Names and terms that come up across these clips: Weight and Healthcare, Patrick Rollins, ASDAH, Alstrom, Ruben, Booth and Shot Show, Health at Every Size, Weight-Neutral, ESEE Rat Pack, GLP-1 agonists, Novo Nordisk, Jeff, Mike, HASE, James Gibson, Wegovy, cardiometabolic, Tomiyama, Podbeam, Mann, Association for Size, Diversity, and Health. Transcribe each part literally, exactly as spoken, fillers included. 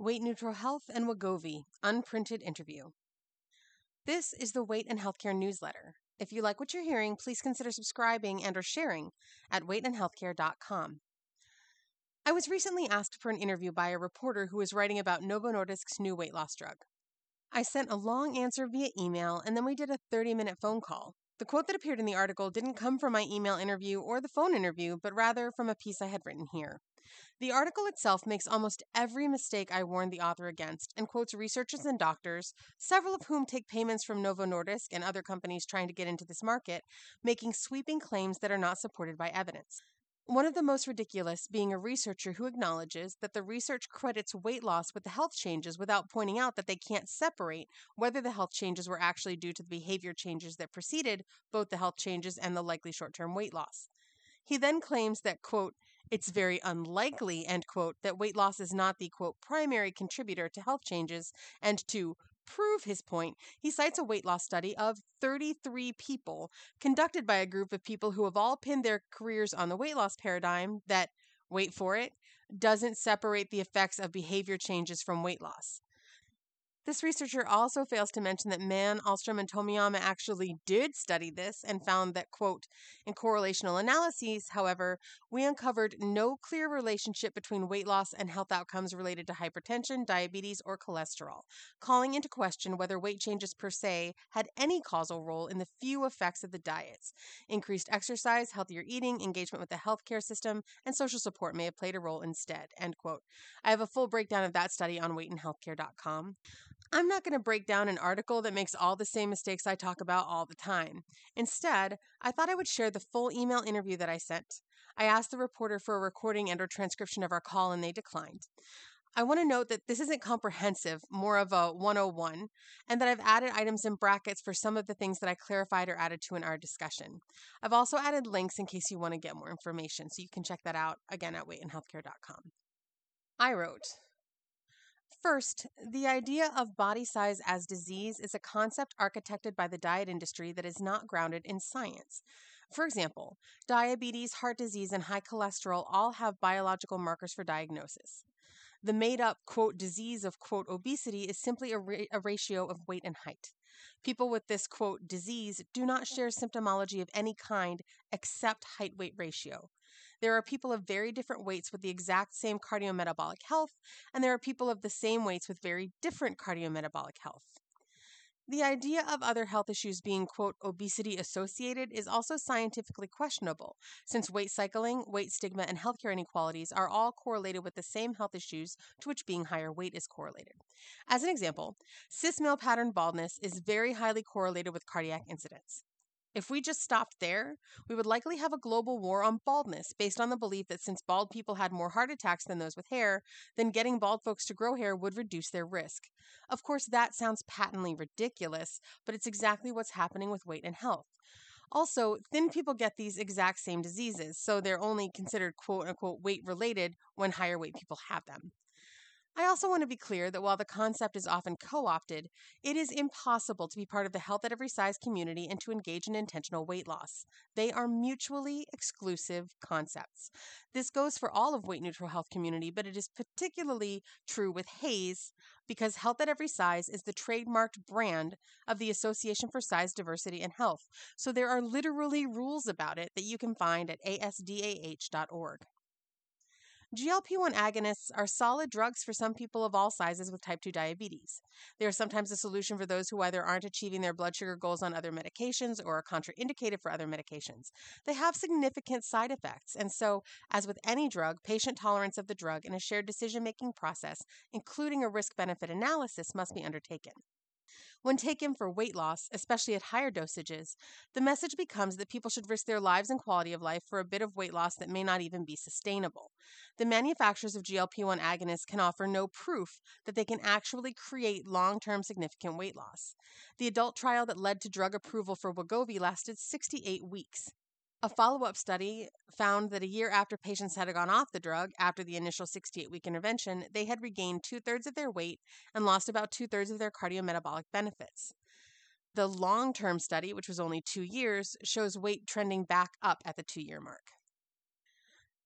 Weight Neutral Health and Wegovy, Unprinted Interview. This is the Weight and Healthcare newsletter. If you like what you're hearing, please consider subscribing and or sharing at weight and healthcare dot com. I was recently asked for an interview by a reporter who was writing about Novo Nordisk's new weight loss drug. I sent a long answer via email, and then we did a thirty-minute phone call. The quote that appeared in the article didn't come from my email interview or the phone interview, but rather from a piece I had written here. The article itself makes almost every mistake I warned the author against and quotes researchers and doctors, several of whom take payments from Novo Nordisk and other companies trying to get into this market, making sweeping claims that are not supported by evidence. One of the most ridiculous being a researcher who acknowledges that the research credits weight loss with the health changes without pointing out that they can't separate whether the health changes were actually due to the behavior changes that preceded both the health changes and the likely short-term weight loss. He then claims that, quote, it's very unlikely, end quote, that weight loss is not the, quote, primary contributor to health changes, and to prove his point, he cites a weight loss study of thirty-three people conducted by a group of people who have all pinned their careers on the weight loss paradigm that, wait for it, doesn't separate the effects of behavior changes from weight loss. This researcher also fails to mention that Mann, Alstrom, and Tomiyama actually did study this and found that, quote, in correlational analyses, however, we uncovered no clear relationship between weight loss and health outcomes related to hypertension, diabetes, or cholesterol, calling into question whether weight changes per se had any causal role in the few effects of the diets. Increased exercise, healthier eating, engagement with the healthcare system, and social support may have played a role instead, end quote. I have a full breakdown of that study on weight and healthcare dot com. I'm not going to break down an article that makes all the same mistakes I talk about all the time. Instead, I thought I would share the full email interview that I sent. I asked the reporter for a recording and or transcription of our call, and they declined. I want to note that this isn't comprehensive, more of a one oh one, and that I've added items in brackets for some of the things that I clarified or added to in our discussion. I've also added links in case you want to get more information, so you can check that out, again, at weight and healthcare dot com. I wrote, first, the idea of body size as disease is a concept architected by the diet industry that is not grounded in science. For example, diabetes, heart disease, and high cholesterol all have biological markers for diagnosis. The made-up, quote, disease of, quote, obesity is simply a, ra- a ratio of weight and height. People with this, quote, disease do not share symptomology of any kind except height-weight ratio. There are people of very different weights with the exact same cardiometabolic health, and there are people of the same weights with very different cardiometabolic health. The idea of other health issues being, quote, obesity-associated is also scientifically questionable, since weight cycling, weight stigma, and healthcare inequalities are all correlated with the same health issues to which being higher weight is correlated. As an example, cis male pattern baldness is very highly correlated with cardiac incidence. If we just stopped there, we would likely have a global war on baldness based on the belief that since bald people had more heart attacks than those with hair, then getting bald folks to grow hair would reduce their risk. Of course, that sounds patently ridiculous, but it's exactly what's happening with weight and health. Also, thin people get these exact same diseases, so they're only considered quote-unquote weight-related when higher weight people have them. I also want to be clear that while the concept is often co-opted, it is impossible to be part of the Health at Every Size community and to engage in intentional weight loss. They are mutually exclusive concepts. This goes for all of Weight Neutral Health community, but it is particularly true with H A S E because Health at Every Size is the trademarked brand of the Association for Size, Diversity, and Health, so there are literally rules about it that you can find at A S D A H dot org. G L P one agonists are solid drugs for some people of all sizes with type two diabetes. They are sometimes a solution for those who either aren't achieving their blood sugar goals on other medications or are contraindicated for other medications. They have significant side effects, and so, as with any drug, patient tolerance of the drug and a shared decision-making process, including a risk-benefit analysis, must be undertaken. When taken for weight loss, especially at higher dosages, the message becomes that people should risk their lives and quality of life for a bit of weight loss that may not even be sustainable. The manufacturers of G L P one agonists can offer no proof that they can actually create long-term significant weight loss. The adult trial that led to drug approval for Wegovy lasted sixty-eight weeks. A follow-up study found that a year after patients had gone off the drug, after the initial sixty-eight week intervention, they had regained two-thirds of their weight and lost about two-thirds of their cardiometabolic benefits. The long-term study, which was only two years, shows weight trending back up at the two-year mark.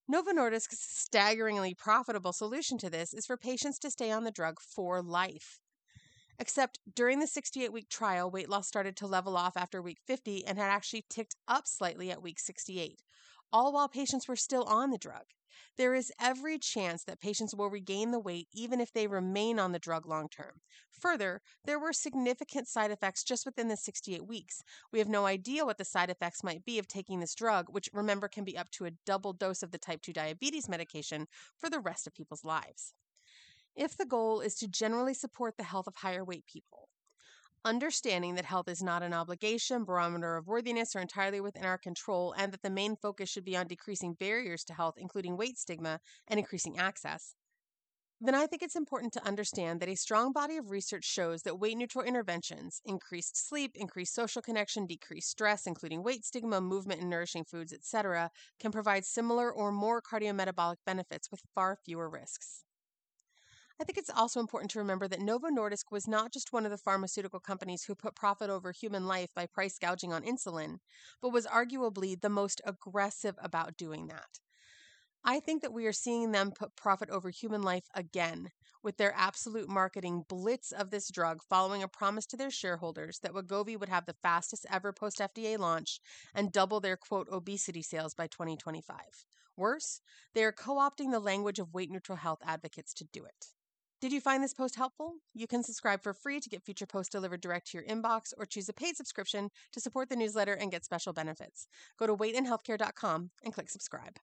Novo Nordisk's staggeringly profitable solution to this is for patients to stay on the drug for life. Except during the sixty-eight week trial, weight loss started to level off after week fifty and had actually ticked up slightly at week sixty-eight, all while patients were still on the drug. There is every chance that patients will regain the weight even if they remain on the drug long-term. Further, there were significant side effects just within the sixty-eight weeks. We have no idea what the side effects might be of taking this drug, which, remember, can be up to a double dose of the type two diabetes medication for the rest of people's lives. If the goal is to generally support the health of higher weight people, understanding that health is not an obligation, barometer of worthiness, or entirely within our control, and that the main focus should be on decreasing barriers to health, including weight stigma, and increasing access, then I think it's important to understand that a strong body of research shows that weight-neutral interventions, increased sleep, increased social connection, decreased stress, including weight stigma, movement and nourishing foods, et cetera, can provide similar or more cardiometabolic benefits with far fewer risks. I think it's also important to remember that Novo Nordisk was not just one of the pharmaceutical companies who put profit over human life by price gouging on insulin, but was arguably the most aggressive about doing that. I think that we are seeing them put profit over human life again with their absolute marketing blitz of this drug following a promise to their shareholders that Wegovy would have the fastest ever post-F D A launch and double their, quote, obesity sales by twenty twenty-five. Worse, they are co-opting the language of weight-neutral health advocates to do it. Did you find this post helpful? You can subscribe for free to get future posts delivered direct to your inbox, or choose a paid subscription to support the newsletter and get special benefits. Go to weight and healthcare dot com and click subscribe.